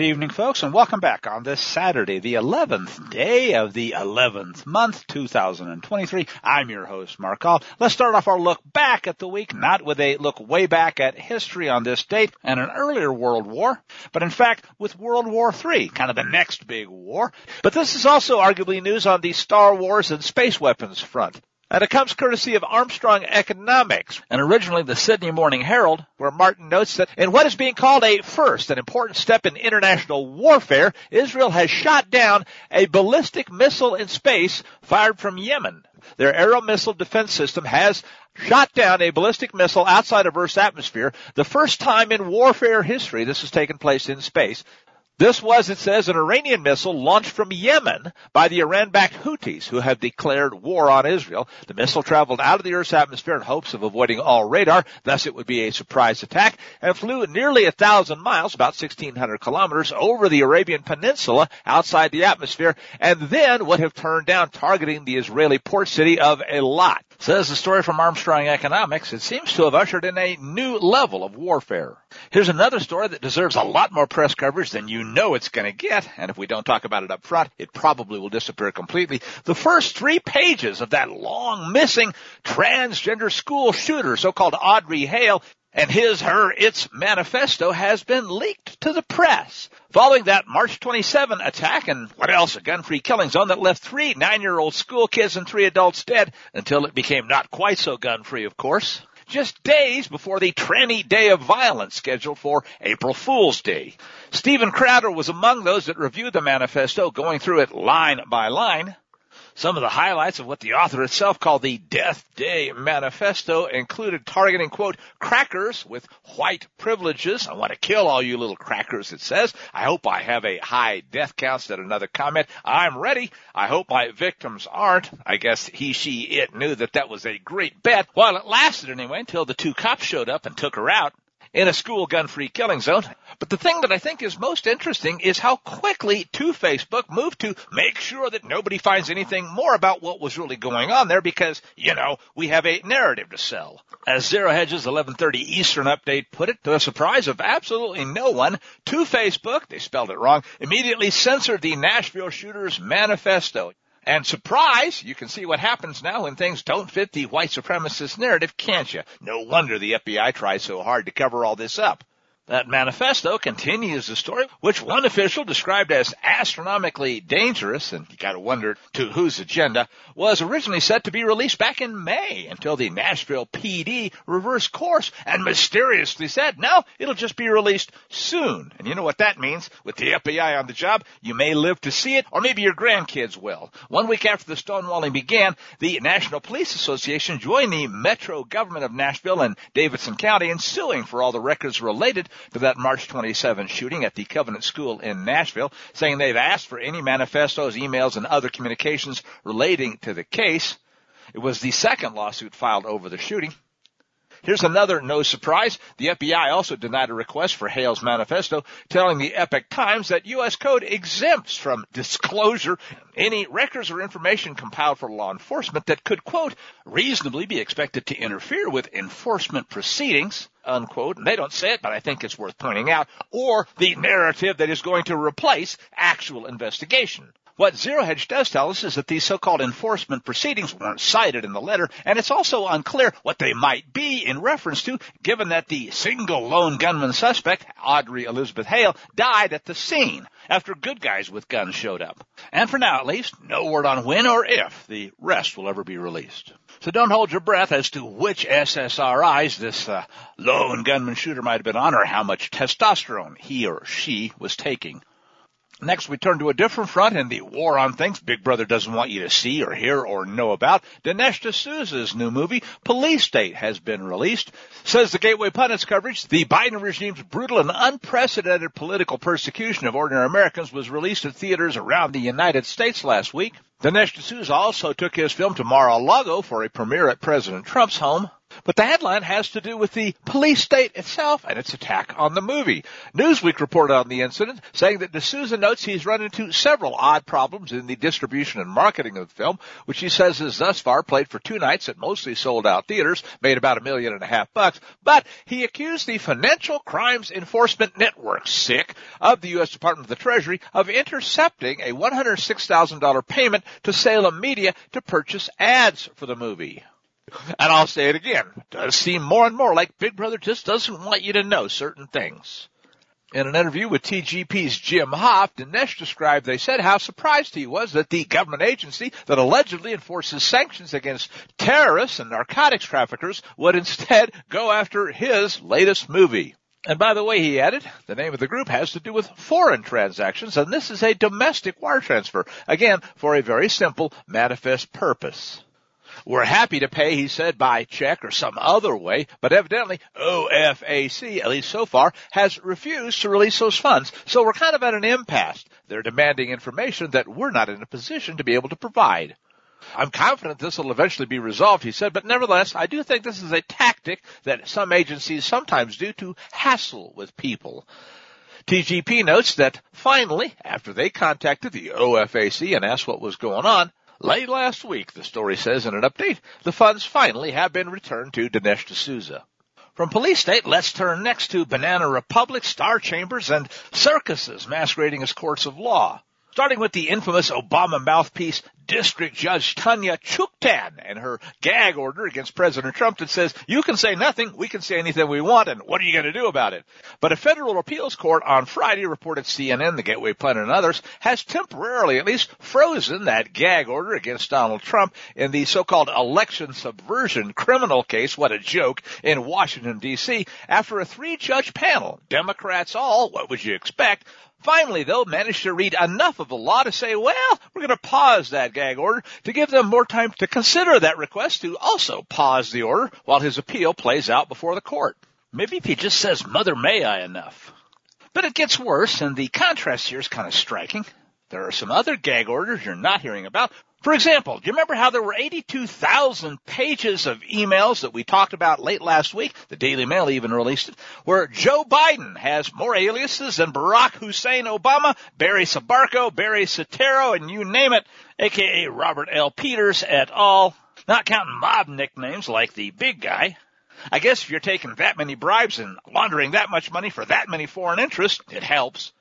evening, folks, and welcome back on this Saturday, the 11th day of the 11th month, 2023. I'm your host, Mark Hall. Let's start off our look back at the week, not with a look way back at history on this date and an earlier world war, but in fact with World War III. Kind of the next big war. But this is also arguably news on the Star Wars and space weapons front. And it comes courtesy of Armstrong Economics, and originally the Sydney Morning Herald, where Martin notes that in what is being called a first, an important step in international warfare, Israel has shot down a ballistic missile in space fired from Yemen. Their aerial missile defense system has shot down a ballistic missile outside of Earth's atmosphere, the first time in warfare history this has taken place in space. This was, it says, an Iranian missile launched from Yemen by the Iran-backed Houthis, who have declared war on Israel. The missile traveled out of the Earth's atmosphere in hopes of avoiding all radar, thus it would be a surprise attack, and flew nearly 1,000 miles, about 1,600 kilometers, over the Arabian Peninsula outside the atmosphere, and then would have turned down, targeting the Israeli port city of Eilat. Says the story from Armstrong Economics, it seems to have ushered in a new level of warfare. Here's another story that deserves a lot more press coverage than you know it's going to get, and if we don't talk about it up front, it probably will disappear completely. The first three pages of that long-missing transgender school shooter, so-called Audrey Hale, and its manifesto has been leaked to the press. Following that March 27 attack and, what else, a gun-free killing zone that left 3 9-year-old school kids and 3 adults dead, until it became not quite so gun-free, of course. Just days before the tranny day of violence scheduled for April Fool's Day. Stephen Crowder was among those that reviewed the manifesto, going through it line by line. Some of the highlights of what the author itself called the Death Day Manifesto included targeting, quote, crackers with white privileges. I want to kill all you little crackers, it says. I hope I have a high death count, said another comment. I'm ready. I hope my victims aren't. I guess he, she, it knew that was a great bet. Well, it lasted anyway until the 2 cops showed up and took her out in a school gun-free killing zone. But the thing that I think is most interesting is how quickly Facebook moved to make sure that nobody finds anything more about what was really going on there because, you know, we have a narrative to sell. As Zero Hedge's 11:30 Eastern update put it, to the surprise of absolutely no one, Facebook, they spelled it wrong, immediately censored the Nashville shooter's manifesto. And surprise, you can see what happens now when things don't fit the white supremacist narrative, can't you? No wonder the FBI tries so hard to cover all this up. That manifesto continues the story, which one official described as astronomically dangerous, and you got to wonder to whose agenda, was originally set to be released back in May until the Nashville PD reversed course and mysteriously said, no, it'll just be released soon. And you know what that means? With the FBI on the job, you may live to see it, or maybe your grandkids will. 1 week after the stonewalling began, the National Police Association joined the Metro Government of Nashville and Davidson County in suing for all the records related to that March 27 shooting at the Covenant School in Nashville, saying they've asked for any manifestos, emails, and other communications relating to the case. It was the second lawsuit filed over the shooting. Here's another no surprise. The FBI also denied a request for Hale's manifesto, telling the Epoch Times that U.S. code exempts from disclosure any records or information compiled for law enforcement that could, quote, reasonably be expected to interfere with enforcement proceedings, unquote. And they don't say it, but I think it's worth pointing out, or the narrative that is going to replace actual investigation. What Zero Hedge does tell us is that these so-called enforcement proceedings weren't cited in the letter, and it's also unclear what they might be in reference to, given that the single lone gunman suspect, Audrey Elizabeth Hale, died at the scene after good guys with guns showed up. And for now, at least, no word on when or if the rest will ever be released. So don't hold your breath as to which SSRIs this lone gunman shooter might have been on or how much testosterone he or she was taking. Next, we turn to a different front in the war on things Big Brother doesn't want you to see or hear or know about. Dinesh D'Souza's new movie, Police State, has been released. Says the Gateway Pundit's coverage, the Biden regime's brutal and unprecedented political persecution of ordinary Americans was released at theaters around the United States last week. Dinesh D'Souza also took his film to Mar-a-Lago for a premiere at President Trump's home. But the headline has to do with the police state itself and its attack on the movie. Newsweek reported on the incident, saying that D'Souza notes he's run into several odd problems in the distribution and marketing of the film, which he says has thus far played for 2 nights at mostly sold-out theaters, made about $1.5 million. But he accused the Financial Crimes Enforcement Network, SIC, of the U.S. Department of the Treasury of intercepting a $106,000 payment to Salem Media to purchase ads for the movie. And I'll say it again, it does seem more and more like Big Brother just doesn't want you to know certain things. In an interview with TGP's Jim Hoff, Dinesh described, they said, how surprised he was that the government agency that allegedly enforces sanctions against terrorists and narcotics traffickers would instead go after his latest movie. And by the way, he added, the name of the group has to do with foreign transactions, and this is a domestic wire transfer, again, for a very simple manifest purpose. We're happy to pay, he said, by check or some other way, but evidently OFAC, at least so far, has refused to release those funds. So we're kind of at an impasse. They're demanding information that we're not in a position to be able to provide. I'm confident this will eventually be resolved, he said, but nevertheless, I do think this is a tactic that some agencies sometimes do to hassle with people. TGP notes that finally, after they contacted the OFAC and asked what was going on, late last week, the story says in an update, the funds finally have been returned to Dinesh D'Souza. From Police State, let's turn next to Banana Republic, star chambers, and circuses masquerading as courts of law. Starting with the infamous Obama mouthpiece, District Judge Tanya Chutkan, and her gag order against President Trump that says, you can say nothing, we can say anything we want, and what are you going to do about it? But a federal appeals court on Friday reported CNN, the Gateway Pundit, and others has temporarily at least frozen that gag order against Donald Trump in the so-called election subversion criminal case, what a joke, in Washington, D.C., after a 3-judge panel, Democrats all, what would you expect? Finally, though, managed to read enough of the law to say, well, we're going to pause that gag order to give them more time to consider that request to also pause the order while his appeal plays out before the court. Maybe if he just says, Mother May I enough. But it gets worse, and the contrast here is kind of striking. There are some other gag orders you're not hearing about. For example, do you remember how there were 82,000 pages of emails that we talked about late last week? The Daily Mail even released it, where Joe Biden has more aliases than Barack Hussein Obama, Barry Sabarko, Barry Sotero, and you name it, a.k.a. Robert L. Peters et al., not counting mob nicknames like the big guy. I guess if you're taking that many bribes and laundering that much money for that many foreign interests, it helps.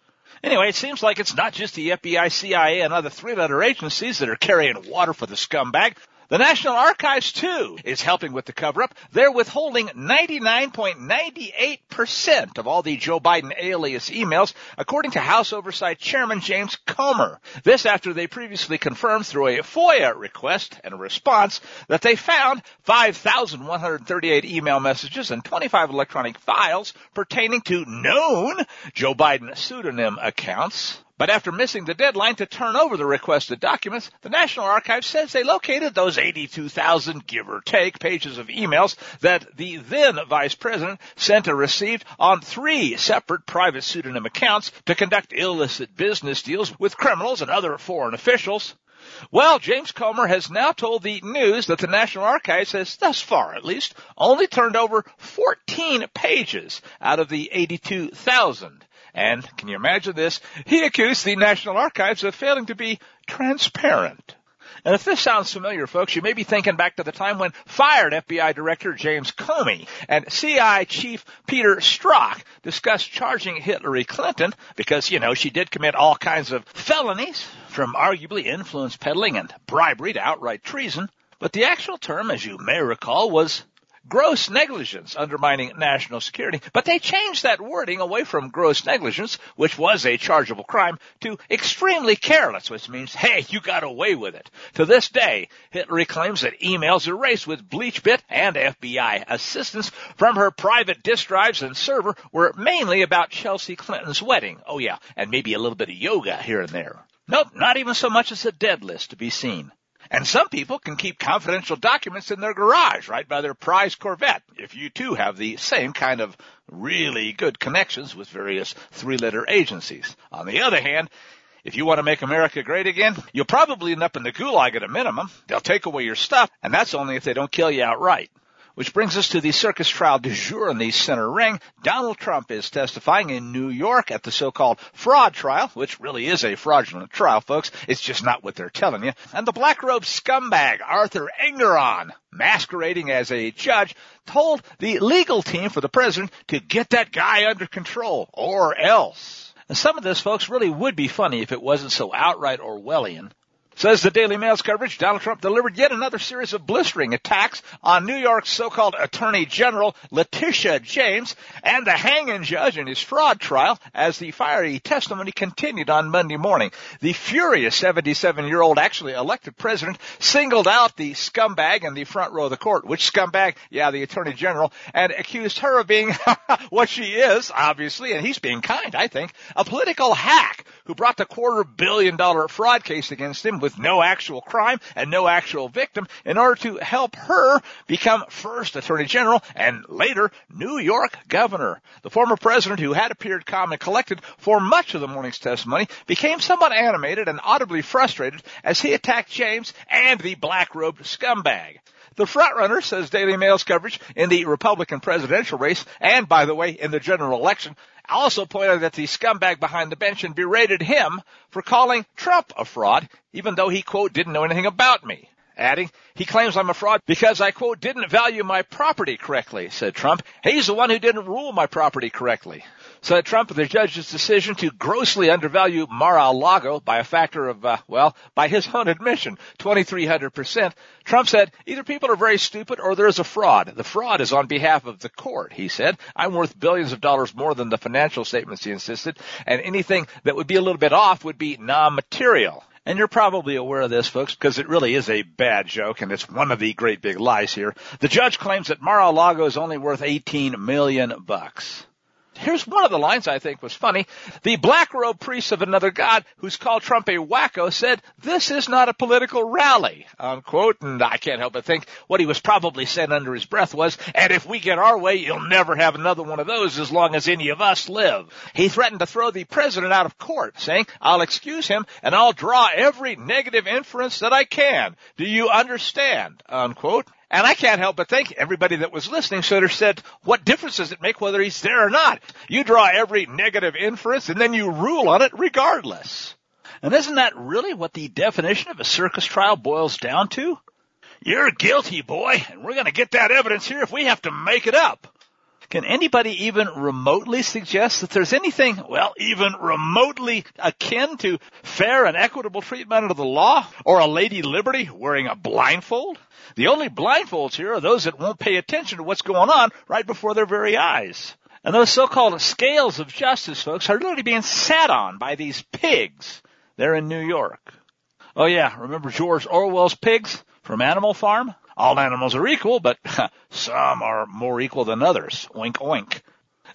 Anyway, it seems like it's not just the FBI, CIA, and other 3-letter agencies that are carrying water for the scumbag. The National Archives, too, is helping with the cover-up. They're withholding 99.98% of all the Joe Biden alias emails, according to House Oversight Chairman James Comer. This after they previously confirmed through a FOIA request and a response that they found 5,138 email messages and 25 electronic files pertaining to known Joe Biden pseudonym accounts. But after missing the deadline to turn over the requested documents, the National Archives says they located those 82,000, give or take, pages of emails that the then vice president sent or received on 3 separate private pseudonym accounts to conduct illicit business deals with criminals and other foreign officials. Well, James Comer has now told the news that the National Archives has, thus far at least, only turned over 14 pages out of the 82,000. And, can you imagine this, he accused the National Archives of failing to be transparent. And if this sounds familiar, folks, you may be thinking back to the time when fired FBI Director James Comey and CI Chief Peter Strzok discussed charging Hillary Clinton because, you know, she did commit all kinds of felonies, from arguably influence peddling and bribery to outright treason. But the actual term, as you may recall, was gross negligence, undermining national security. But they changed that wording away from gross negligence, which was a chargeable crime, to extremely careless, which means, hey, you got away with it. To this day, Hillary claims that emails are erased with BleachBit and FBI assistance from her private disk drives and server were mainly about Chelsea Clinton's wedding. Oh, yeah, and maybe a little bit of yoga here and there. Nope, not even so much as a dead list to be seen. And some people can keep confidential documents in their garage, right by their prize Corvette, if you too have the same kind of really good connections with various 3-letter agencies. On the other hand, if you want to make America great again, you'll probably end up in the gulag at a minimum. They'll take away your stuff, and that's only if they don't kill you outright. Which brings us to the circus trial du jour in the center ring. Donald Trump is testifying in New York at the so-called fraud trial, which really is a fraudulent trial, folks. It's just not what they're telling you. And the black-robed scumbag, Arthur Engoron, masquerading as a judge, told the legal team for the president to get that guy under control or else. And some of this, folks, really would be funny if it wasn't so outright Orwellian. Says the Daily Mail's coverage, Donald Trump delivered yet another series of blistering attacks on New York's so-called Attorney General Letitia James and the hanging judge in his fraud trial as the fiery testimony continued on Monday morning. The furious 77-year-old actually elected president singled out the scumbag in the front row of the court. Which scumbag? Yeah, the Attorney General. And accused her of being what she is, obviously, and he's being kind, I think, a political hack who brought the $250 million fraud case against him with no actual crime and no actual victim in order to help her become first Attorney General and later New York Governor. The former president, who had appeared calm and collected for much of the morning's testimony, became somewhat animated and audibly frustrated as he attacked James and the black-robed scumbag. The frontrunner, says Daily Mail's coverage, in the Republican presidential race and, by the way, in the general election, also pointed at the scumbag behind the bench and berated him for calling Trump a fraud, even though he, quote, didn't know anything about me. Adding, he claims I'm a fraud because I, quote, didn't value my property correctly, said Trump. He's the one who didn't rule my property correctly. Said Trump, the judge's decision to grossly undervalue Mar-a-Lago by a factor of, by his own admission, 2,300%. Trump said, either people are very stupid or there is a fraud. The fraud is on behalf of the court, he said. I'm worth billions of dollars more than the financial statements, he insisted, and anything that would be a little bit off would be non-material. And you're probably aware of this, folks, because it really is a bad joke, and it's one of the great big lies here. The judge claims that Mar-a-Lago is only worth $18 million. Here's one of the lines I think was funny. The black-robed priest of another god who's called Trump a wacko said, this is not a political rally, unquote. And I can't help but think what he was probably saying under his breath was, and if we get our way, you'll never have another one of those as long as any of us live. He threatened to throw the president out of court, saying, I'll excuse him and I'll draw every negative inference that I can. Do you understand, unquote. And I can't help but think everybody that was listening should have said, what difference does it make whether he's there or not? You draw every negative inference, and then you rule on it regardless. And isn't that really what the definition of a circus trial boils down to? You're guilty, boy, and we're going to get that evidence here if we have to make it up. Can anybody even remotely suggest that there's anything, well, even remotely akin to fair and equitable treatment under the law or a Lady Liberty wearing a blindfold? The only blindfolds here are those that won't pay attention to what's going on right before their very eyes. And those so-called scales of justice, folks, are literally being sat on by these pigs there in New York. Oh, yeah, remember George Orwell's pigs from Animal Farm? All animals are equal, but some are more equal than others. Oink, oink.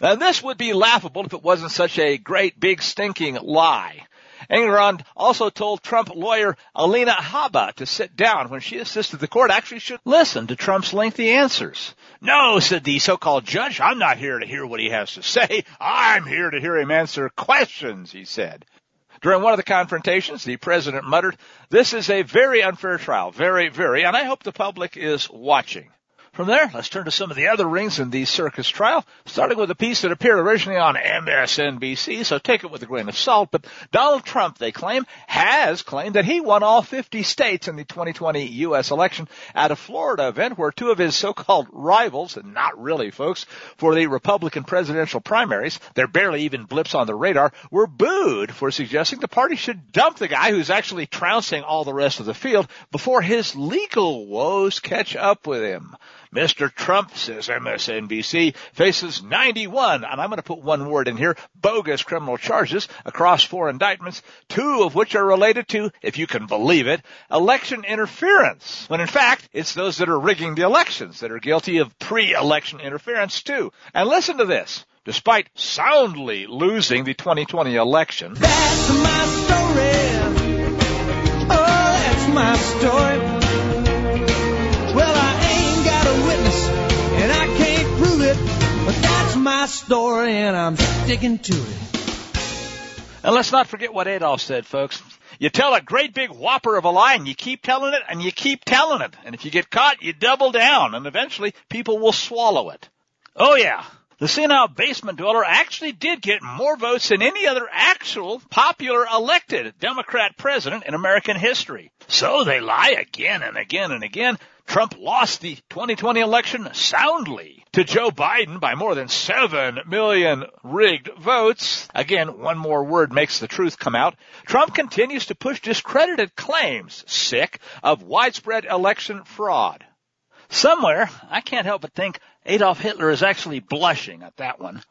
And this would be laughable if it wasn't such a great big stinking lie. Engoron also told Trump lawyer Alina Habba to sit down when she insisted the court actually should listen to Trump's lengthy answers. No, said the so-called judge, I'm not here to hear what he has to say. I'm here to hear him answer questions, he said. During one of the confrontations, the president muttered, this is a very unfair trial, very, very, and I hope the public is watching. From there, let's turn to some of the other rings in the circus trial, starting with a piece that appeared originally on MSNBC, so take it with a grain of salt. But Donald Trump, they claim, has claimed that he won all 50 states in the 2020 U.S. election at a Florida event where two of his so-called rivals, and not really, folks, for the Republican presidential primaries, they're barely even blips on the radar, were booed for suggesting the party should dump the guy who's actually trouncing all the rest of the field before his legal woes catch up with him. Mr. Trump, says MSNBC, faces 91, and I'm going to put one word in here, bogus criminal charges across 4 indictments, 2 of which are related to, if you can believe it, election interference, when in fact it's those that are rigging the elections that are guilty of pre-election interference too. And listen to this. Despite soundly losing the 2020 election, that's my story. Oh, that's my story. And I can't prove it, but that's my story and I'm sticking to it. And let's not forget what Adolf said, folks. You tell a great big whopper of a lie, and you keep telling it, and you keep telling it. And if you get caught, you double down, and eventually people will swallow it. Oh, yeah. The senile basement dweller actually did get more votes than any other actual popular elected Democrat president in American history. So they lie again and again and again. Trump lost the 2020 election soundly to Joe Biden by more than 7 million rigged votes. Again, one more word makes the truth come out. Trump continues to push discredited claims, sick, of widespread election fraud. Somewhere, I can't help but think Adolf Hitler is actually blushing at that one.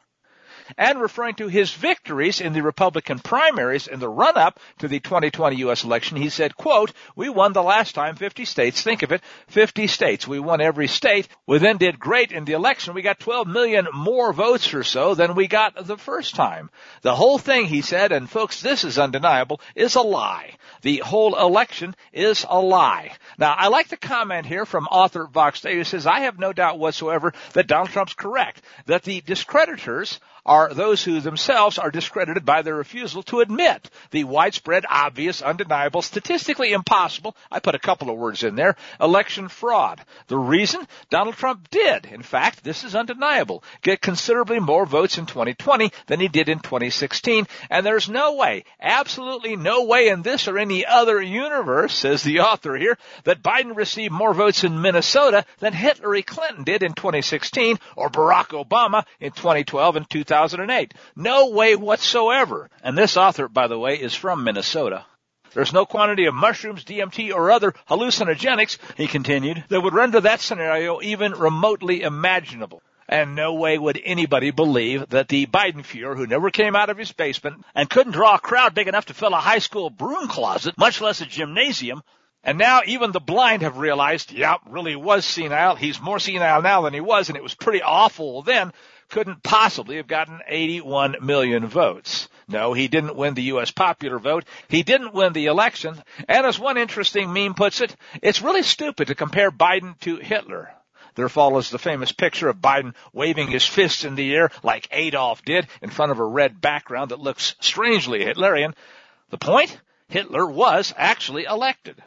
And referring to his victories in the Republican primaries in the run-up to the 2020 U.S. election, he said, quote, "We won the last time 50 states. Think of it, 50 states. We won every state. We then did great in the election. We got 12 million more votes or so than we got the first time. The whole thing," he said, and folks, this is undeniable, is a lie. The whole election is a lie. Now, I like the comment here from author Vox Day, who says, "I have no doubt whatsoever that Donald Trump's correct, that the discreditors are those who themselves are discredited by their refusal to admit the widespread, obvious, undeniable, statistically impossible," I put a couple of words in there, election fraud. The reason? Donald Trump did, in fact, this is undeniable, get considerably more votes in 2020 than he did in 2016, and there's no way, absolutely no way in this or any other universe, says the author here, that Biden received more votes in Minnesota than Hillary Clinton did in 2016 or Barack Obama in 2012 and 2008. No way whatsoever. And this author, by the way, is from Minnesota. "There's no quantity of mushrooms, DMT, or other hallucinogenics," he continued, "that would render that scenario even remotely imaginable. And no way would anybody believe that the Biden Fuhrer, who never came out of his basement and couldn't draw a crowd big enough to fill a high school broom closet, much less a gymnasium, and now even the blind have realized, yep, really was senile. He's more senile now than he was, and it was pretty awful then, couldn't possibly have gotten 81 million votes. No, he didn't win the U.S. popular vote. He didn't win the election. And as one interesting meme puts it, it's really stupid to compare Biden to Hitler. There follows the famous picture of Biden waving his fists in the air like Adolf did in front of a red background that looks strangely Hitlerian. The point? Hitler was actually elected.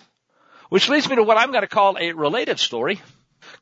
Which leads me to what I'm going to call a related story.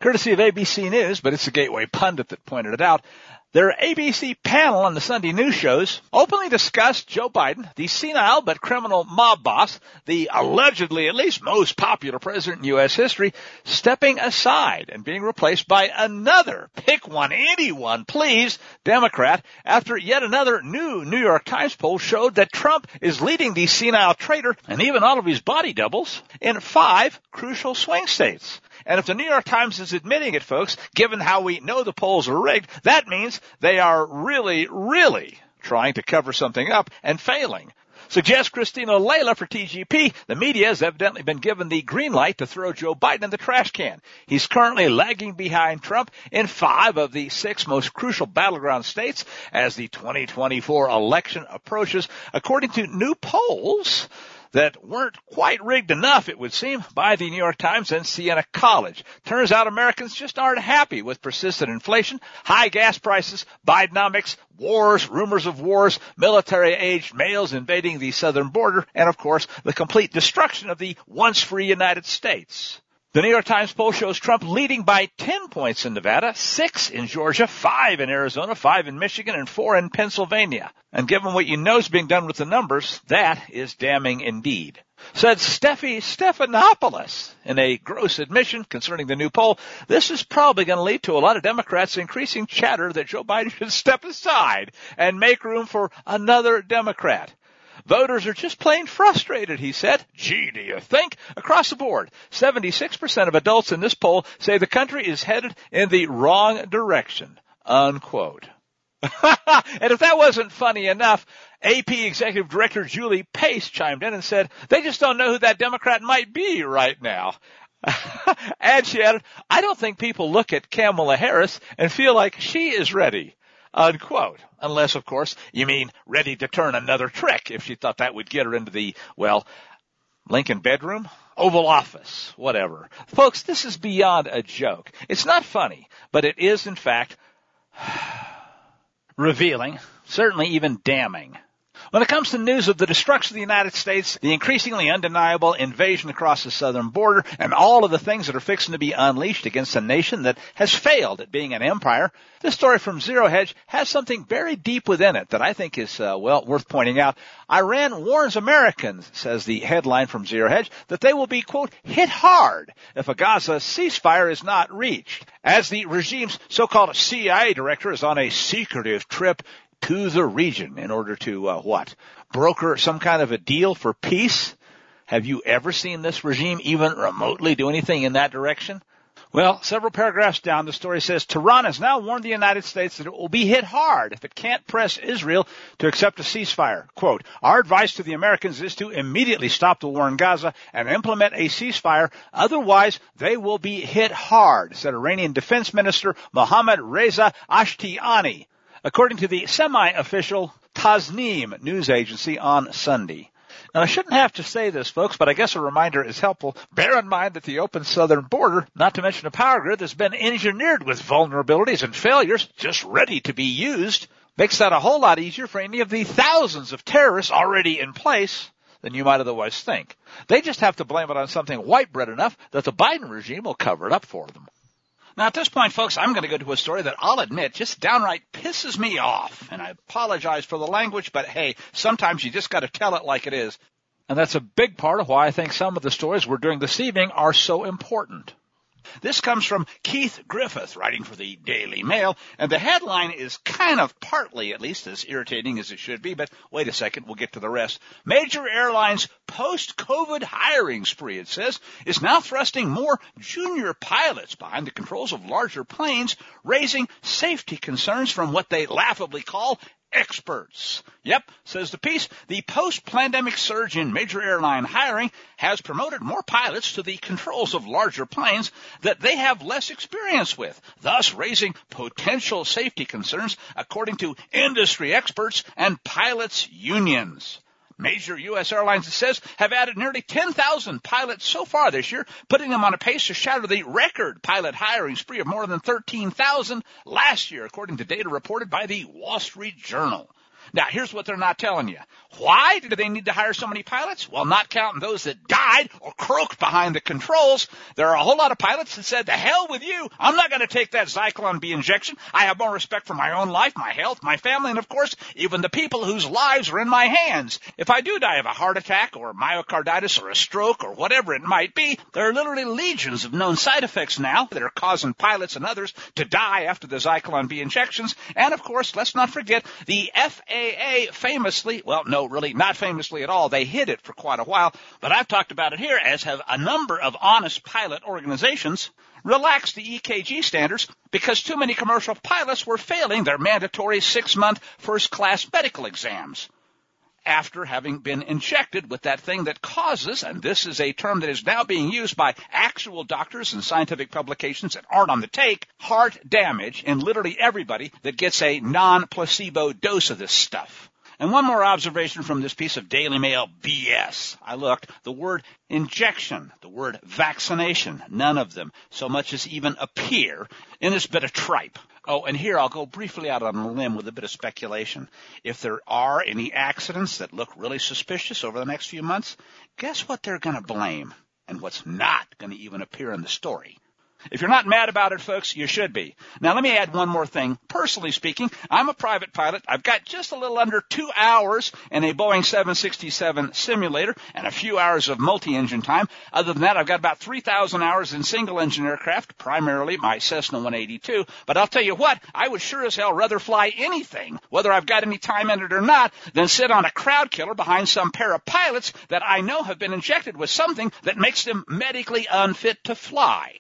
Courtesy of ABC News, but it's the Gateway Pundit that pointed it out. Their ABC panel on the Sunday news shows openly discussed Joe Biden, the senile but criminal mob boss, the allegedly at least most popular president in U.S. history, stepping aside and being replaced by another, pick one, anyone, please, Democrat, after yet another new New York Times poll showed that Trump is leading the senile traitor and even all of his body doubles in 5 crucial swing states. And if the New York Times is admitting it, folks, given how we know the polls are rigged, that means they are really, really trying to cover something up and failing. Suggests Christina Layla for TGP, the media has evidently been given the green light to throw Joe Biden in the trash can. He's currently lagging behind Trump in 5 of the 6 most crucial battleground states as the 2024 election approaches, according to new polls that weren't quite rigged enough, it would seem, by the New York Times and Siena College. Turns out Americans just aren't happy with persistent inflation, high gas prices, Bidenomics, wars, rumors of wars, military-aged males invading the southern border, and, of course, the complete destruction of the once-free United States. The New York Times poll shows Trump leading by 10 points in Nevada, 6 in Georgia, 5 in Arizona, 5 in Michigan, and 4 in Pennsylvania. And given what you know is being done with the numbers, that is damning indeed. Said Steffi Stephanopoulos in a gross admission concerning the new poll, this is probably going to lead to a lot of Democrats increasing chatter that Joe Biden should step aside and make room for another Democrat. Voters are just plain frustrated, he said. Gee, do you think? Across the board, 76% of adults in this poll say the country is headed in the wrong direction, unquote. And if that wasn't funny enough, AP Executive Director Julie Pace chimed in and said, they just don't know who that Democrat might be right now. And she added, I don't think people look at Kamala Harris and feel like she is ready, unquote. Unless, of course, you mean ready to turn another trick if she thought that would get her into the, well, Lincoln bedroom, Oval Office, whatever. Folks, this is beyond a joke. It's not funny, but it is, in fact, revealing, certainly even damning. When it comes to news of the destruction of the United States, the increasingly undeniable invasion across the southern border, and all of the things that are fixing to be unleashed against a nation that has failed at being an empire, this story from Zero Hedge has something very deep within it that I think is well worth pointing out. Iran warns Americans, says the headline from Zero Hedge, that they will be, quote, hit hard if a Gaza ceasefire is not reached. As the regime's so-called CIA director is on a secretive trip to the region in order to, broker some kind of a deal for peace? Have you ever seen this regime even remotely do anything in that direction? Well, several paragraphs down, the story says, Tehran has now warned the United States that it will be hit hard if it can't press Israel to accept a ceasefire. Quote, our advice to the Americans is to immediately stop the war in Gaza and implement a ceasefire. Otherwise, they will be hit hard, said Iranian Defense Minister Mohammad Reza Ashtiani, according to the semi-official Tasnim news agency on Sunday. Now, I shouldn't have to say this, folks, but I guess a reminder is helpful. Bear in mind that the open southern border, not to mention a power grid that's been engineered with vulnerabilities and failures just ready to be used, makes that a whole lot easier for any of the thousands of terrorists already in place than you might otherwise think. They just have to blame it on something white bread enough that the Biden regime will cover it up for them. Now, at this point, folks, I'm going to go to a story that I'll admit just downright pisses me off. And I apologize for the language, but hey, sometimes you just got to tell it like it is. And that's a big part of why I think some of the stories we're doing this evening are so important. This comes from Keith Griffith, writing for the Daily Mail, and the headline is kind of partly, at least, as irritating as it should be, but wait a second, we'll get to the rest. Major airlines' post-COVID hiring spree, it says, is now thrusting more junior pilots behind the controls of larger planes, raising safety concerns from what they laughably call experts. Yep, says the piece, the post-pandemic surge in major airline hiring has promoted more pilots to the controls of larger planes that they have less experience with, thus raising potential safety concerns, according to industry experts and pilots' unions. Major U.S. airlines, it says, have added nearly 10,000 pilots so far this year, putting them on a pace to shatter the record pilot hiring spree of more than 13,000 last year, according to data reported by the Wall Street Journal. Now, here's what they're not telling you. Why do they need to hire so many pilots? Well, not counting those that died or croaked behind the controls, there are a whole lot of pilots that said, the hell with you. I'm not going to take that Zyklon B injection. I have more respect for my own life, my health, my family, and, of course, even the people whose lives are in my hands. If I do die of a heart attack or myocarditis or a stroke or whatever it might be, there are literally legions of known side effects now that are causing pilots and others to die after the Zyklon B injections. And, of course, let's not forget the FAA famously, well, no, really not famously at all. They hid it for quite a while, but I've talked about it here, as have a number of honest pilot organizations, relaxed the EKG standards because too many commercial pilots were failing their mandatory 6-month first-class medical exams after having been injected with that thing that causes, and this is a term that is now being used by actual doctors and scientific publications that aren't on the take, heart damage in literally everybody that gets a non-placebo dose of this stuff. And one more observation from this piece of Daily Mail BS. I looked. The word injection, the word vaccination, none of them so much as even appear in this bit of tripe. Oh, and here I'll go briefly out on a limb with a bit of speculation. If there are any accidents that look really suspicious over the next few months, guess what they're going to blame and what's not going to even appear in the story. If you're not mad about it, folks, you should be. Now, let me add one more thing. Personally speaking, I'm a private pilot. I've got just a little under 2 hours in a Boeing 767 simulator and a few hours of multi-engine time. Other than that, I've got about 3,000 hours in single-engine aircraft, primarily my Cessna 182. But I'll tell you what, I would sure as hell rather fly anything, whether I've got any time in it or not, than sit on a crowd killer behind some pair of pilots that I know have been injected with something that makes them medically unfit to fly.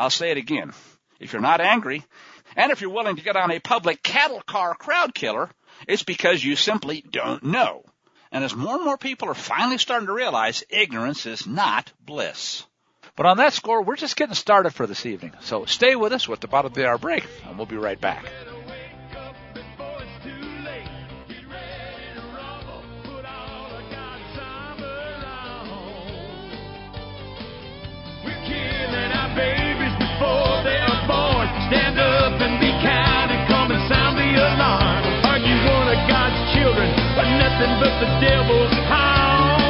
I'll say it again. If you're not angry, and if you're willing to get on a public cattle car crowd killer, it's because you simply don't know. And as more and more people are finally starting to realize, ignorance is not bliss. But on that score, we're just getting started for this evening. So stay with us with the bottom of the hour break, and we'll be right back. Stand up and be kind and come and sound the alarm. Are you one of God's children? nothing but the devil's hound.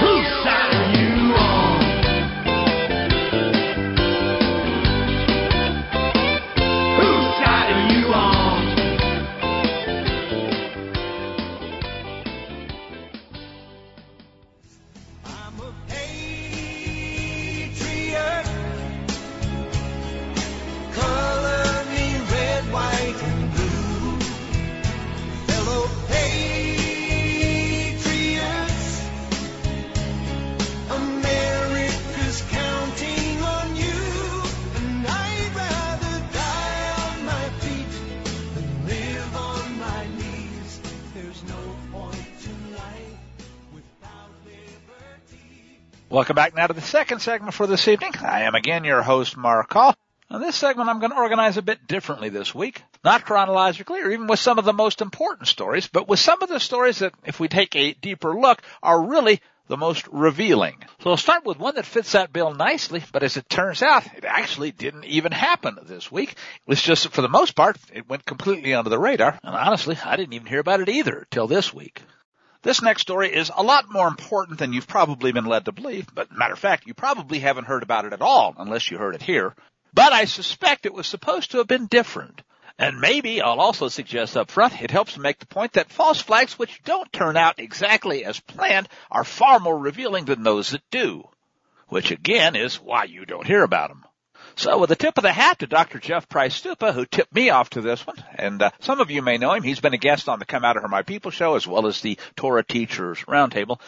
Whose side are you on? Whose side are you on? I'm a patriot. Color me red, white, and welcome back now to the second segment for this evening. I am again your host, Mark Hall. Now this segment I'm going to organize a bit differently this week, not chronologically or even with some of the most important stories, but with some of the stories that, if we take a deeper look, are really the most revealing. So I'll start with one that fits that bill nicely, but as it turns out, it actually didn't even happen this week. It was just, for the most part, it went completely under the radar, and honestly, I didn't even hear about it either till this week. This next story is a lot more important than you've probably been led to believe, but matter of fact, you probably haven't heard about it at all unless you heard it here. But I suspect it was supposed to have been different. And maybe, I'll also suggest up front, it helps to make the point that false flags which don't turn out exactly as planned are far more revealing than those that do, which again is why you don't hear about them. So with a tip of the hat to Dr. Jeff Price-Stupa, who tipped me off to this one, and some of you may know him. He's been a guest on the Come Out of Her My People show as well as the Torah Teachers Roundtable.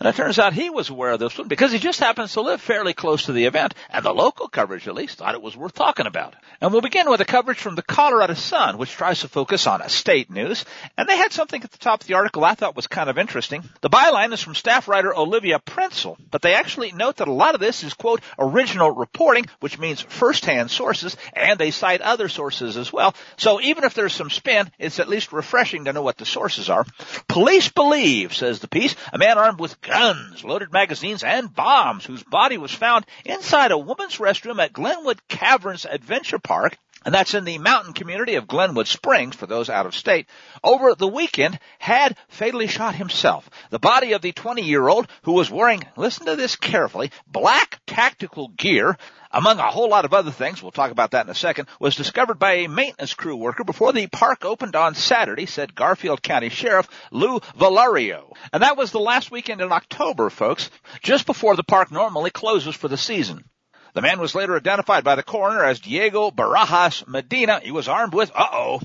And it turns out he was aware of this one because he just happens to live fairly close to the event, and the local coverage at least thought it was worth talking about. And we'll begin with a coverage from the Colorado Sun, which tries to focus on state news. And they had something at the top of the article I thought was kind of interesting. The byline is from staff writer Olivia Prentzel, but they actually note that a lot of this is, quote, original reporting, which means first-hand sources, and they cite other sources as well. So even if there's some spin, it's at least refreshing to know what the sources are. Police believe, says the piece, a man armed with guns, loaded magazines, and bombs, whose body was found inside a woman's restroom at Glenwood Caverns Adventure Park, and that's in the mountain community of Glenwood Springs, for those out of state, over the weekend, had fatally shot himself. The body of the 20-year-old, who was wearing, listen to this carefully, black tactical gear, among a whole lot of other things, we'll talk about that in a second, was discovered by a maintenance crew worker before the park opened on Saturday, said Garfield County Sheriff Lou Valario. And that was the last weekend in October, folks, just before the park normally closes for the season. The man was later identified by the coroner as Diego Barajas Medina. He was armed with, a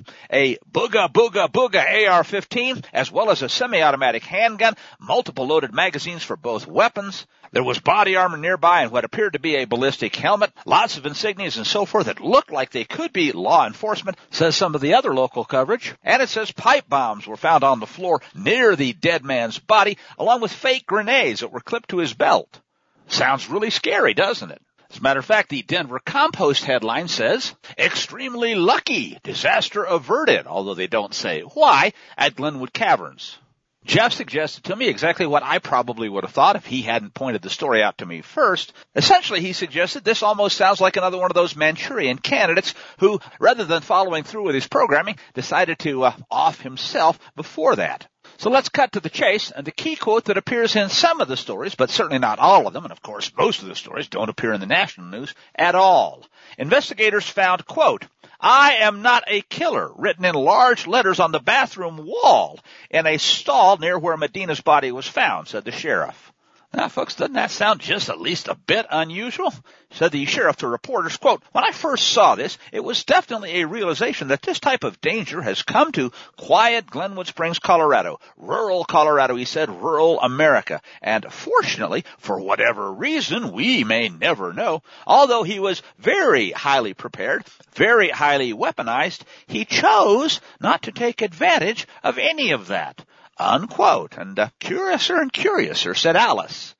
booga AR-15, as well as a semi-automatic handgun, multiple loaded magazines for both weapons. There was body armor nearby and what appeared to be a ballistic helmet, lots of insignias and so forth that looked like they could be law enforcement, says some of the other local coverage. And it says pipe bombs were found on the floor near the dead man's body, along with fake grenades that were clipped to his belt. Sounds really scary, doesn't it? As a matter of fact, the Denver Compost headline says, extremely lucky, disaster averted, although they don't say why, at Glenwood Caverns. Jeff suggested to me exactly what I probably would have thought if he hadn't pointed the story out to me first. Essentially, he suggested this almost sounds like another one of those Manchurian candidates who, rather than following through with his programming, decided to off himself before that. So let's cut to the chase, and the key quote that appears in some of the stories, but certainly not all of them, and of course most of the stories don't appear in the national news at all. Investigators found, quote, I am not a killer, written in large letters on the bathroom wall in a stall near where Medina's body was found, said the sheriff. Now, folks, doesn't that sound just at least a bit unusual? Said the sheriff to reporters, quote, when I first saw this, it was definitely a realization that this type of danger has come to quiet Glenwood Springs, Colorado, rural Colorado, he said, rural America. And fortunately, for whatever reason, we may never know, although he was very highly prepared, very highly weaponized, he chose not to take advantage of any of that. Unquote. And curiouser and curiouser, said Alice.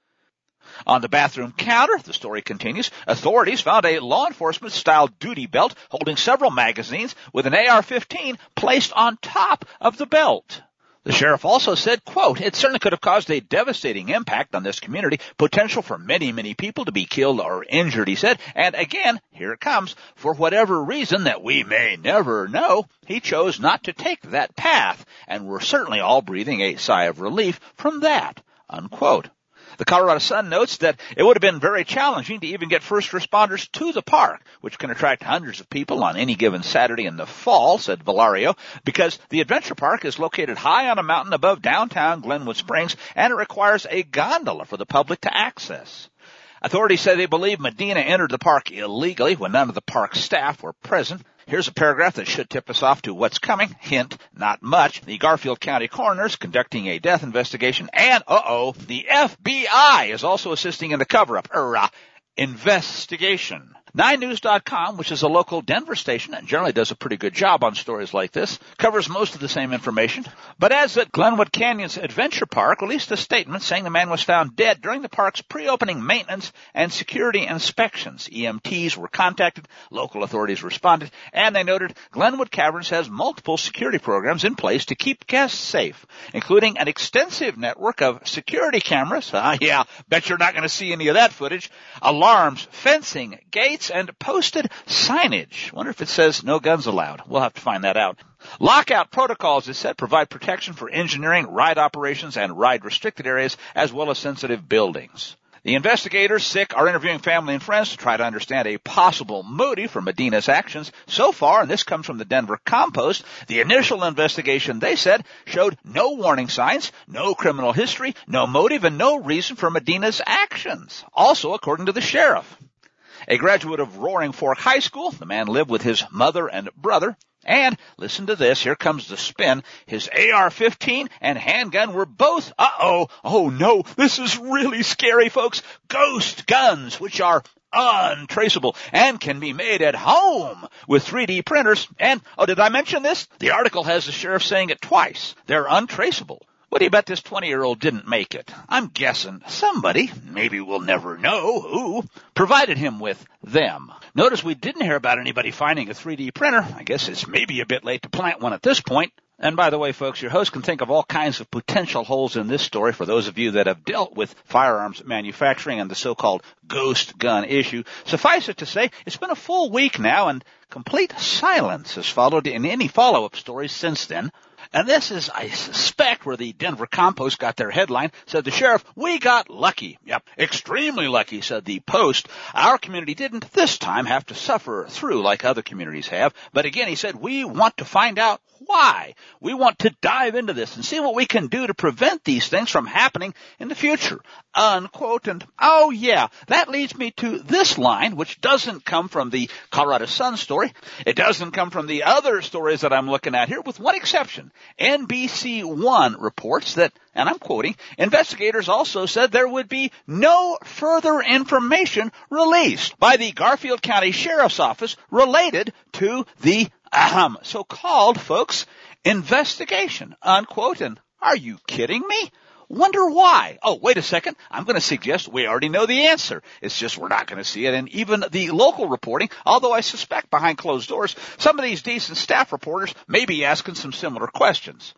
On the bathroom counter, the story continues, authorities found a law enforcement-style duty belt holding several magazines with an AR-15 placed on top of the belt. The sheriff also said, quote, "It certainly could have caused a devastating impact on this community, potential for many, many people to be killed or injured," he said. And again, here it comes, for whatever reason that we may never know, he chose not to take that path. And we're certainly all breathing a sigh of relief from that, unquote. The Colorado Sun notes that it would have been very challenging to even get first responders to the park, which can attract hundreds of people on any given Saturday in the fall, said Valario, because the adventure park is located high on a mountain above downtown Glenwood Springs, and it requires a gondola for the public to access. Authorities say they believe Medina entered the park illegally when none of the park staff were present. Here's a paragraph that should tip us off to what's coming. Hint, not much. The Garfield County coroner's conducting a death investigation, and, the FBI is also assisting in the cover-up, investigation. 9news.com, which is a local Denver station and generally does a pretty good job on stories like this, covers most of the same information. But as at Glenwood Canyon's Adventure Park, released a statement saying the man was found dead during the park's pre-opening maintenance and security inspections. EMTs were contacted, local authorities responded, and they noted Glenwood Caverns has multiple security programs in place to keep guests safe, including an extensive network of security cameras. Bet you're not going to see any of that footage. Alarms, fencing, gates, and posted signage. Wonder if it says no guns allowed. We'll have to find that out. Lockout protocols, it said, provide protection for engineering, ride operations, and ride-restricted areas, as well as sensitive buildings. The investigators, SICK, are interviewing family and friends to try to understand a possible motive for Medina's actions. So far, and this comes from the Denver Compost, the initial investigation, they said, showed no warning signs, no criminal history, no motive, and no reason for Medina's actions. Also, according to the sheriff, a graduate of Roaring Fork High School, the man lived with his mother and brother. And, listen to this, here comes the spin, his AR-15 and handgun were both, this is really scary, folks, ghost guns, which are untraceable and can be made at home with 3D printers. And, did I mention this? The article has the sheriff saying it twice. They're untraceable. What do you bet this 20-year-old didn't make it? I'm guessing somebody, maybe we'll never know who, provided him with them. Notice we didn't hear about anybody finding a 3D printer. I guess it's maybe a bit late to plant one at this point. And by the way, folks, your host can think of all kinds of potential holes in this story for those of you that have dealt with firearms manufacturing and the so-called ghost gun issue. Suffice it to say, it's been a full week now, and complete silence has followed in any follow-up stories since then. And this is, I suspect, where the Denver Compost got their headline, said the sheriff, "We got lucky." Yep, extremely lucky, said the Post. Our community didn't this time have to suffer through like other communities have. But again, he said, we want to find out why. We want to dive into this and see what we can do to prevent these things from happening in the future, unquote. And, that leads me to this line, which doesn't come from the Colorado Sun story. It doesn't come from the other stories that I'm looking at here, with one exception. NBC One reports that, and I'm quoting, investigators also said there would be no further information released by the Garfield County Sheriff's Office related to the so-called, folks, investigation, unquote. And are you kidding me? Wonder why? Oh, wait a second. I'm going to suggest we already know the answer. It's just we're not going to see it in even the local reporting, although I suspect behind closed doors, some of these decent staff reporters may be asking some similar questions.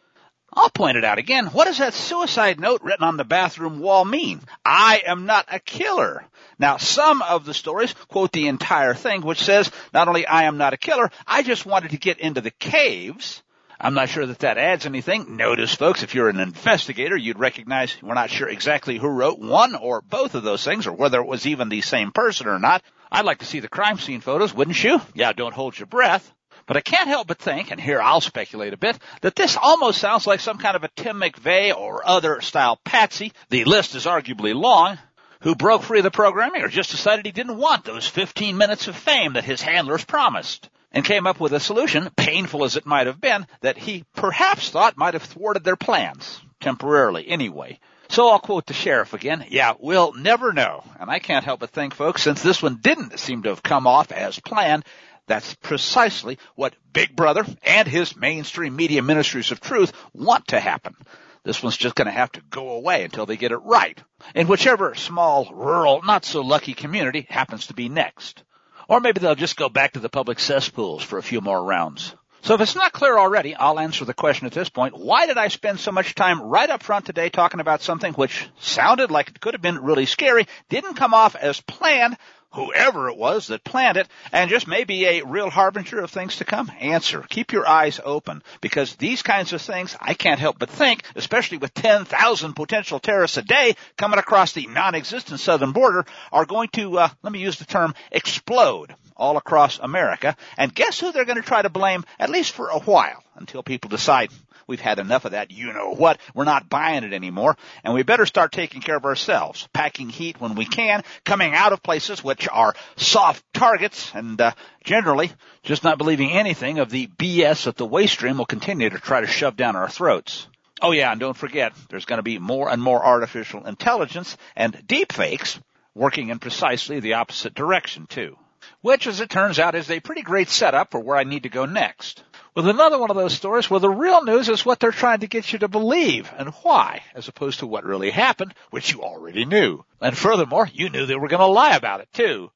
I'll point it out again. What does that suicide note written on the bathroom wall mean? I am not a killer. Now, some of the stories quote the entire thing, which says not only I am not a killer, I just wanted to get into the caves. I'm not sure that adds anything. Notice, folks, if you're an investigator, you'd recognize we're not sure exactly who wrote one or both of those things, or whether it was even the same person or not. I'd like to see the crime scene photos, wouldn't you? Yeah, don't hold your breath. But I can't help but think, and here I'll speculate a bit, that this almost sounds like some kind of a Tim McVeigh or other style patsy. The list is arguably long. Who broke free of the programming or just decided he didn't want those 15 minutes of fame that his handlers promised, and came up with a solution, painful as it might have been, that he perhaps thought might have thwarted their plans, temporarily anyway. So I'll quote the sheriff again. Yeah, we'll never know. And I can't help but think, folks, since this one didn't seem to have come off as planned, that's precisely what Big Brother and his mainstream media ministries of truth want to happen. This one's just going to have to go away until they get it right, in whichever small, rural, not-so-lucky community happens to be next. Or maybe they'll just go back to the public cesspools for a few more rounds. So if it's not clear already, I'll answer the question at this point. Why did I spend so much time right up front today talking about something which sounded like it could have been really scary, didn't come off as planned, whoever it was that planned it, and just may be a real harbinger of things to come? Answer, keep your eyes open, because these kinds of things, I can't help but think, especially with 10,000 potential terrorists a day coming across the non-existent southern border, are going to, let me use the term, explode all across America. And guess who they're going to try to blame, at least for a while, until people decide we've had enough of that, you know what, we're not buying it anymore, and we better start taking care of ourselves, packing heat when we can, coming out of places which are soft targets, and generally just not believing anything of the BS that the waste stream will continue to try to shove down our throats. Oh yeah, and don't forget, there's going to be more and more artificial intelligence and deep fakes working in precisely the opposite direction too, which, as it turns out, is a pretty great setup for where I need to go next, with another one of those stories where the real news is what they're trying to get you to believe and why, as opposed to what really happened, which you already knew. And furthermore, you knew they were going to lie about it, too.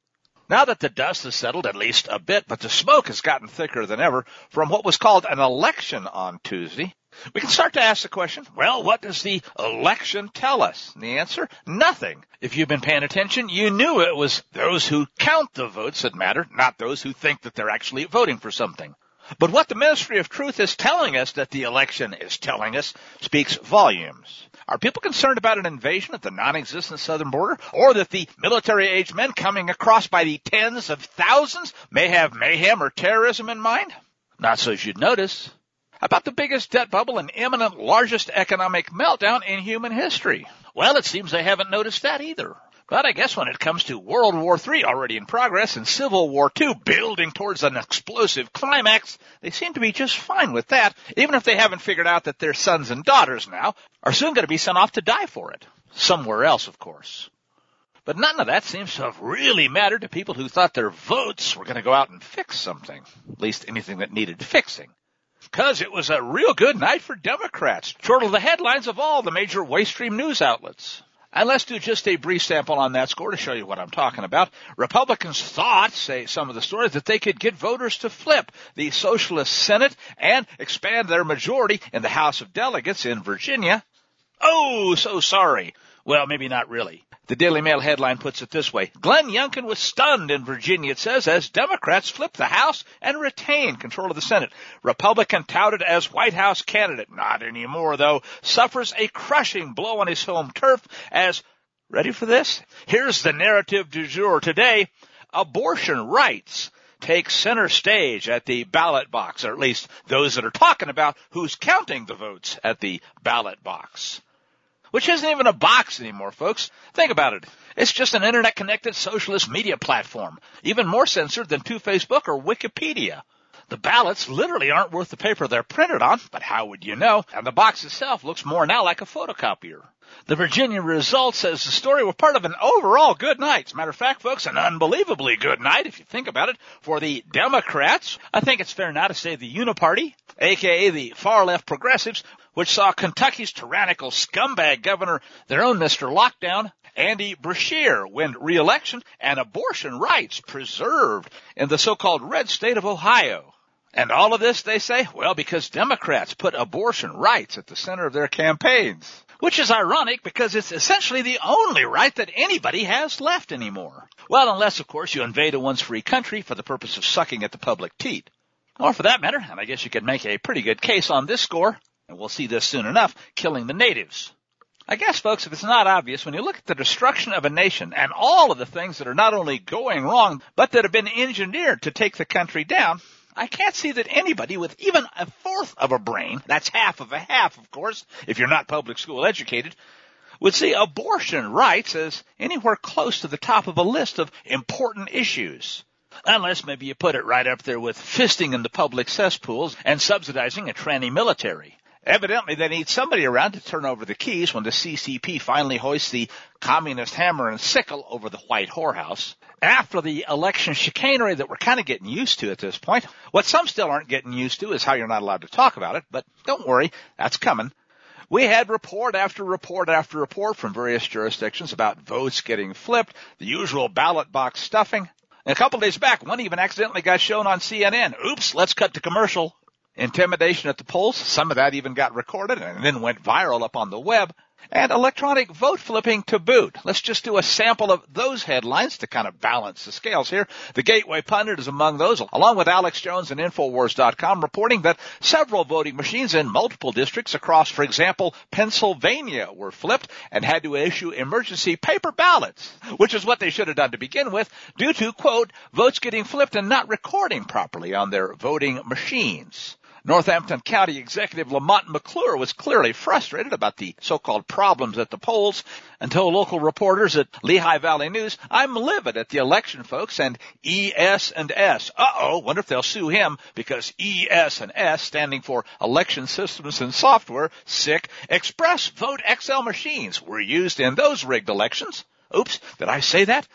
Now that the dust has settled at least a bit, but the smoke has gotten thicker than ever from what was called an election on Tuesday, we can start to ask the question, well, what does the election tell us? And the answer, nothing. If you've been paying attention, you knew it was those who count the votes that matter, not those who think that they're actually voting for something. But what the Ministry of Truth is telling us that the election is telling us speaks volumes. Are people concerned about an invasion at the non-existent southern border, or that the military-aged men coming across by the tens of thousands may have mayhem or terrorism in mind? Not so you'd notice. About the biggest debt bubble and imminent largest economic meltdown in human history? Well, it seems they haven't noticed that either. But I guess when it comes to World War III already in progress and Civil War II building towards an explosive climax, they seem to be just fine with that, even if they haven't figured out that their sons and daughters now are soon going to be sent off to die for it. Somewhere else, of course. But none of that seems to have really mattered to people who thought their votes were going to go out and fix something, at least anything that needed fixing. Because it was a real good night for Democrats, short of the headlines of all the major waste stream news outlets. And let's do just a brief sample on that score to show you what I'm talking about. Republicans thought, say some of the stories, that they could get voters to flip the socialist Senate and expand their majority in the House of Delegates in Virginia. Oh, so sorry. Well, maybe not really. The Daily Mail headline puts it this way. Glenn Youngkin was stunned in Virginia, it says, as Democrats flip the House and retain control of the Senate. Republican touted as White House candidate, not anymore though, suffers a crushing blow on his home turf as, ready for this? Here's the narrative du jour today. Abortion rights take center stage at the ballot box, or at least those that are talking about who's counting the votes at the ballot box. Which isn't even a box anymore, folks. Think about it. It's just an internet-connected socialist media platform, even more censored than to Facebook or Wikipedia. The ballots literally aren't worth the paper they're printed on, but how would you know? And the box itself looks more now like a photocopier. The Virginia results, says the story, were part of an overall good night. As a matter of fact, folks, an unbelievably good night, if you think about it, for the Democrats. I think it's fair now to say the Uniparty, a.k.a. the far-left progressives, which saw Kentucky's tyrannical scumbag governor, their own Mr. Lockdown, Andy Beshear, win re-election and abortion rights preserved in the so-called red state of Ohio. And all of this, they say, well, because Democrats put abortion rights at the center of their campaigns, which is ironic because it's essentially the only right that anybody has left anymore. Well, unless, of course, you invade a once free country for the purpose of sucking at the public teat. Or for that matter, and I guess you could make a pretty good case on this score, and we'll see this soon enough, killing the natives. I guess, folks, if it's not obvious, when you look at the destruction of a nation and all of the things that are not only going wrong, but that have been engineered to take the country down, I can't see that anybody with even a fourth of a brain, that's half of a half, of course, if you're not public school educated, would see abortion rights as anywhere close to the top of a list of important issues. Unless maybe you put it right up there with fisting in the public cesspools and subsidizing a tranny military. Evidently, they need somebody around to turn over the keys when the CCP finally hoists the communist hammer and sickle over the white whorehouse. After the election chicanery that we're kind of getting used to at this point, what some still aren't getting used to is how you're not allowed to talk about it, but don't worry, that's coming. We had report after report after report from various jurisdictions about votes getting flipped, the usual ballot box stuffing. And a couple days back, one even accidentally got shown on CNN. Oops, let's cut to commercial. intimidation at the polls, some of that even got recorded and then went viral up on the web, and electronic vote flipping to boot. Let's just do a sample of those headlines to kind of balance the scales here. The Gateway Pundit is among those, along with Alex Jones and Infowars.com, reporting that several voting machines in multiple districts across, for example, Pennsylvania, were flipped and had to issue emergency paper ballots, which is what they should have done to begin with, due to, quote, votes getting flipped and not recording properly on their voting machines. Northampton County Executive Lamont McClure was clearly frustrated about the so-called problems at the polls and told local reporters at Lehigh Valley News, "I'm livid at the election folks and ES&S. Uh-oh, wonder if they'll sue him because ES&S, standing for Election Systems and Software, SICK, Express Vote XL machines were used in those rigged elections." Oops, did I say that?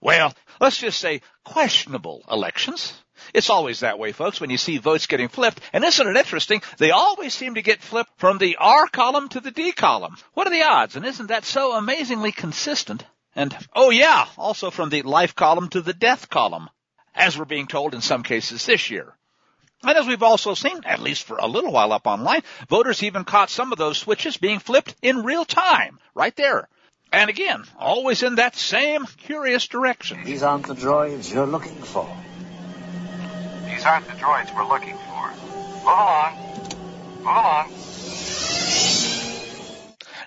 Well, let's just say questionable elections. It's always that way, folks, when you see votes getting flipped. And isn't it interesting? They always seem to get flipped from the R column to the D column. What are the odds? And isn't that so amazingly consistent? And, oh yeah, also from the life column to the death column, as we're being told in some cases this year. And as we've also seen, at least for a little while up online, voters even caught some of those switches being flipped in real time, right there. And again, always in that same curious direction. These aren't the droids you're looking for. These aren't the droids we're looking for. Move along. Move along.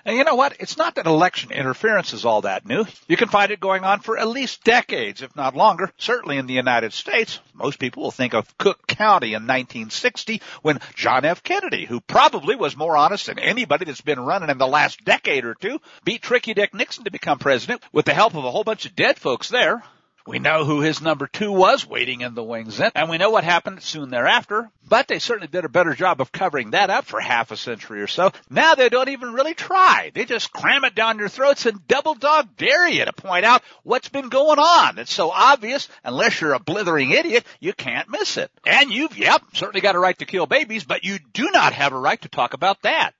And you know what? It's not that election interference is all that new. You can find it going on for at least decades, if not longer, certainly in the United States. Most people will think of Cook County in 1960 when John F. Kennedy, who probably was more honest than anybody that's been running in the last decade or two, beat Tricky Dick Nixon to become president with the help of a whole bunch of dead folks there. We know who his number two was waiting in the wings then, and we know what happened soon thereafter. But they certainly did a better job of covering that up for half a century or so. Now they don't even really try. They just cram it down your throats and double dog dare you to point out what's been going on. It's so obvious, unless you're a blithering idiot, you can't miss it. And you've, certainly got a right to kill babies, but you do not have a right to talk about that.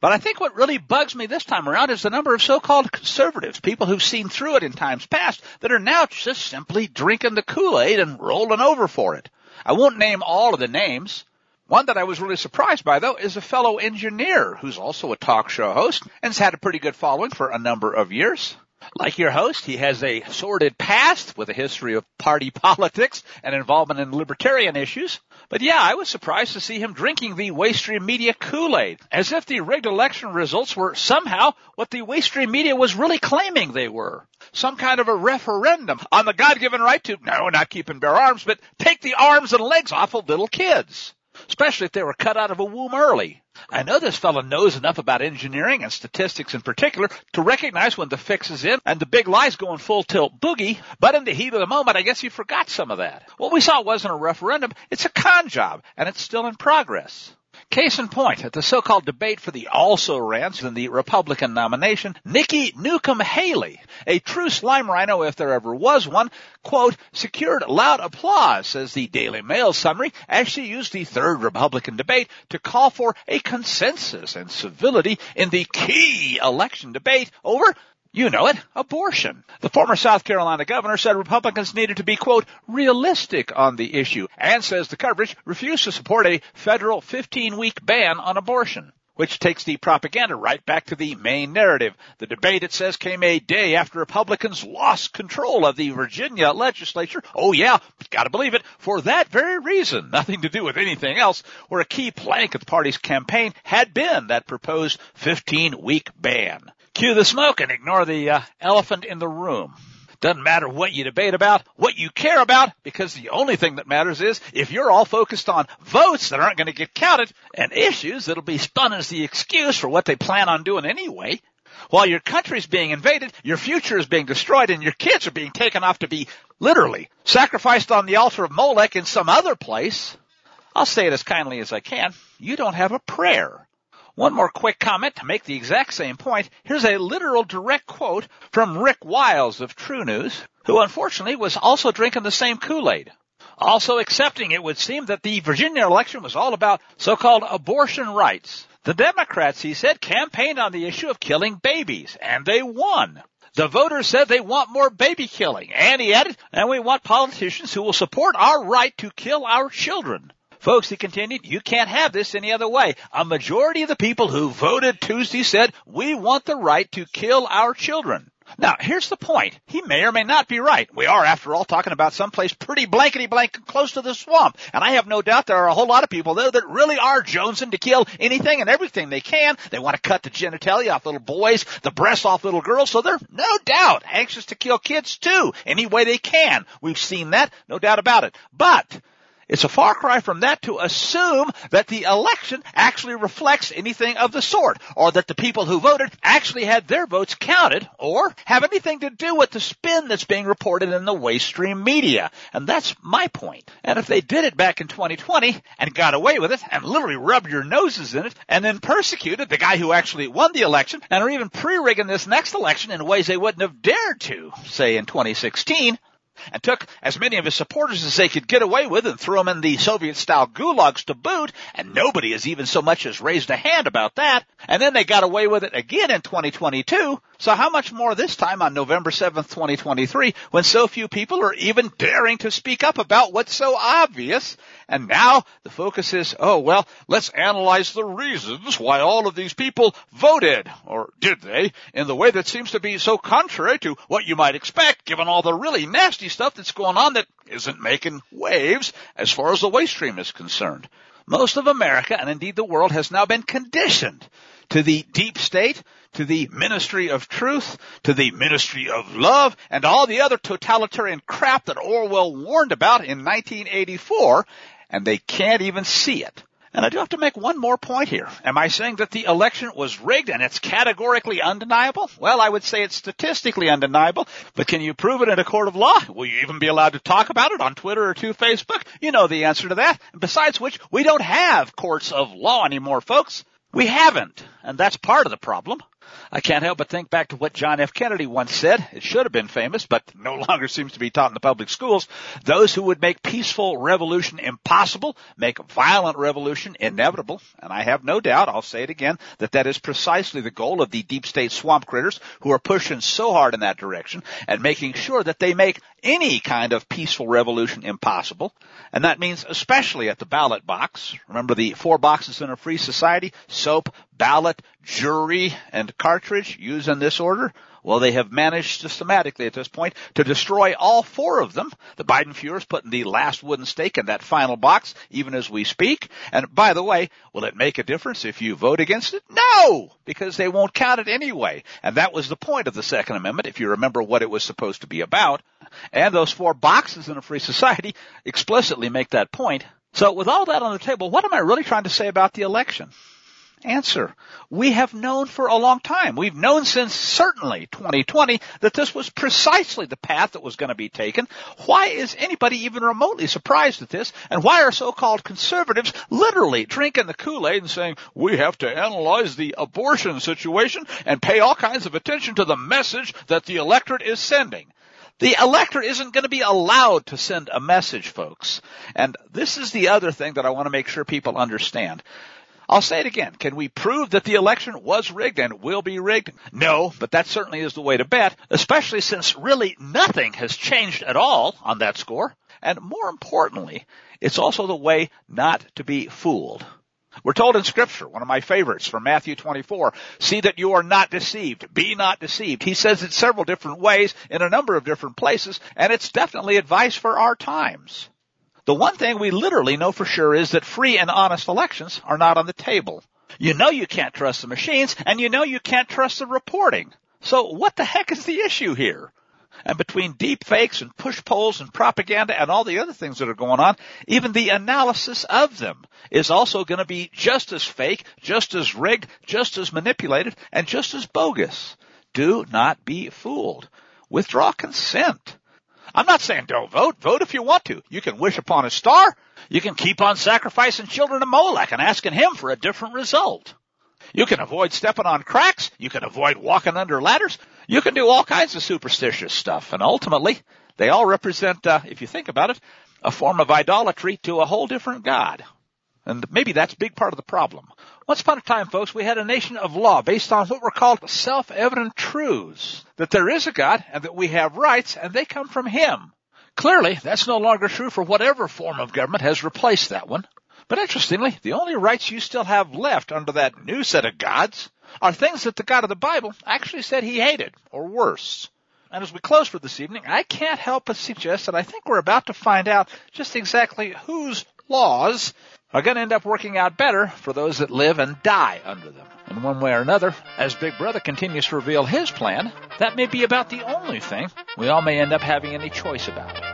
But I think what really bugs me this time around is the number of so-called conservatives, people who've seen through it in times past, that are now just simply drinking the Kool-Aid and rolling over for it. I won't name all of the names. One that I was really surprised by, though, is a fellow engineer who's also a talk show host and has had a pretty good following for a number of years. Like your host, he has a sordid past with a history of party politics and involvement in libertarian issues. But yeah, I was surprised to see him drinking the Waystream Media Kool-Aid, as if the rigged election results were somehow what the Waystream Media was really claiming they were. Some kind of a referendum on the God-given right to, no, not keep and bear arms, but take the arms and legs off of little kids, especially if they were cut out of a womb early. I know this fellow knows enough about engineering and statistics in particular to recognize when the fix is in and the big lie's going full tilt boogie, but in the heat of the moment, I guess he forgot some of that. What we saw wasn't a referendum, it's a con job, and it's still in progress. Case in point, at the so-called debate for the also-rans in the Republican nomination, Nikki Newcomb Haley, a true slime rhino if there ever was one, quote, secured loud applause, says the Daily Mail summary, as she used the third Republican debate to call for a consensus and civility in the key election debate over, you know it, abortion. The former South Carolina governor said Republicans needed to be, quote, realistic on the issue, and says the coverage refused to support a federal 15-week ban on abortion, which takes the propaganda right back to the main narrative. The debate, it says, came a day after Republicans lost control of the Virginia legislature. Oh, yeah, gotta believe it. For that very reason, nothing to do with anything else, where a key plank of the party's campaign had been that proposed 15-week ban. Cue the smoke and ignore the elephant in the room. Doesn't matter what you debate about, what you care about, because the only thing that matters is if you're all focused on votes that aren't going to get counted and issues that'll be spun as the excuse for what they plan on doing anyway. While your country's being invaded, your future is being destroyed, and your kids are being taken off to be literally sacrificed on the altar of Molech in some other place. I'll say it as kindly as I can. You don't have a prayer. One more quick comment to make the exact same point. Here's a literal direct quote from Rick Wiles of True News, who unfortunately was also drinking the same Kool-Aid. Also accepting, it would seem, that the Virginia election was all about so-called abortion rights. The Democrats, he said, campaigned on the issue of killing babies, and they won. The voters said they want more baby killing, and he added, and we want politicians who will support our right to kill our children. Folks, he continued, you can't have this any other way. A majority of the people who voted Tuesday said, we want the right to kill our children. Now, here's the point. He may or may not be right. We are, after all, talking about someplace pretty blankety-blank close to the swamp. And I have no doubt there are a whole lot of people there that really are jonesing to kill anything and everything they can. They want to cut the genitalia off little boys, the breasts off little girls. So they're, no doubt, anxious to kill kids, too, any way they can. We've seen that, no doubt about it. But it's a far cry from that to assume that the election actually reflects anything of the sort, or that the people who voted actually had their votes counted, or have anything to do with the spin that's being reported in the waystream media. And that's my point. And if they did it back in 2020 and got away with it and literally rubbed your noses in it and then persecuted the guy who actually won the election and are even pre-rigging this next election in ways they wouldn't have dared to, say in 2016, and took as many of his supporters as they could get away with and threw them in the Soviet-style gulags to boot, and nobody has even so much as raised a hand about that, and then they got away with it again in 2022, so how much more this time on November 7th, 2023, when so few people are even daring to speak up about what's so obvious? And now the focus is, oh, well, let's analyze the reasons why all of these people voted, or did they, in the way that seems to be so contrary to what you might expect, given all the really nasty stuff that's going on that isn't making waves as far as the waste stream is concerned. Most of America, and indeed the world, has now been conditioned to the deep state, to the ministry of truth, to the ministry of love, and all the other totalitarian crap that Orwell warned about in 1984. And they can't even see it. And I do have to make one more point here. Am I saying that the election was rigged and it's categorically undeniable? Well, I would say it's statistically undeniable, but can you prove it in a court of law? Will you even be allowed to talk about it on Twitter or to Facebook? You know the answer to that. And besides which, we don't have courts of law anymore, folks. We haven't, and that's part of the problem. I can't help but think back to what John F. Kennedy once said. It should have been famous, but no longer seems to be taught in the public schools. Those who would make peaceful revolution impossible make violent revolution inevitable. And I have no doubt, I'll say it again, that that is precisely the goal of the deep state swamp critters who are pushing so hard in that direction and making sure that they make any kind of peaceful revolution impossible. And that means especially at the ballot box. Remember the four boxes in a free society? Soap, ballot, jury, and cartridge, used in this order. Well, they have managed systematically at this point to destroy all four of them. The Biden Fuhrer's putting the last wooden stake in that final box, even as we speak. And by the way, will it make a difference if you vote against it? No, because they won't count it anyway. And that was the point of the Second Amendment, if you remember what it was supposed to be about. And those four boxes in a free society explicitly make that point. So with all that on the table, what am I really trying to say about the election? Answer. We have known for a long time. We've known since certainly 2020 that this was precisely the path that was going to be taken. Why is anybody even remotely surprised at this? And why are so-called conservatives literally drinking the Kool-Aid and saying, we have to analyze the abortion situation and pay all kinds of attention to the message that the electorate is sending? The electorate isn't going to be allowed to send a message, folks. And this is the other thing that I want to make sure people understand. I'll say it again. Can we prove that the election was rigged and will be rigged? No, but that certainly is the way to bet, especially since really nothing has changed at all on that score. And more importantly, it's also the way not to be fooled. We're told in Scripture, one of my favorites from Matthew 24, see that you are not deceived. Be not deceived. He says it several different ways in a number of different places, and it's definitely advice for our times. The one thing we literally know for sure is that free and honest elections are not on the table. You know you can't trust the machines, and you know you can't trust the reporting. So what the heck is the issue here? And between deep fakes and push polls and propaganda and all the other things that are going on, even the analysis of them is also going to be just as fake, just as rigged, just as manipulated, and just as bogus. Do not be fooled. Withdraw consent. I'm not saying don't vote. Vote if you want to. You can wish upon a star. You can keep on sacrificing children to Molech and asking him for a different result. You can avoid stepping on cracks. You can avoid walking under ladders. You can do all kinds of superstitious stuff. And ultimately, they all represent, if you think about it, a form of idolatry to a whole different God. And maybe that's a big part of the problem. Once upon a time, folks, we had a nation of law based on what were called self-evident truths, that there is a God and that we have rights and they come from him. Clearly, that's no longer true for whatever form of government has replaced that one. But interestingly, the only rights you still have left under that new set of gods are things that the God of the Bible actually said he hated, or worse. And as we close for this evening, I can't help but suggest that I think we're about to find out just exactly whose laws are going to end up working out better for those that live and die under them. In one way or another, as Big Brother continues to reveal his plan, that may be about the only thing we all may end up having any choice about.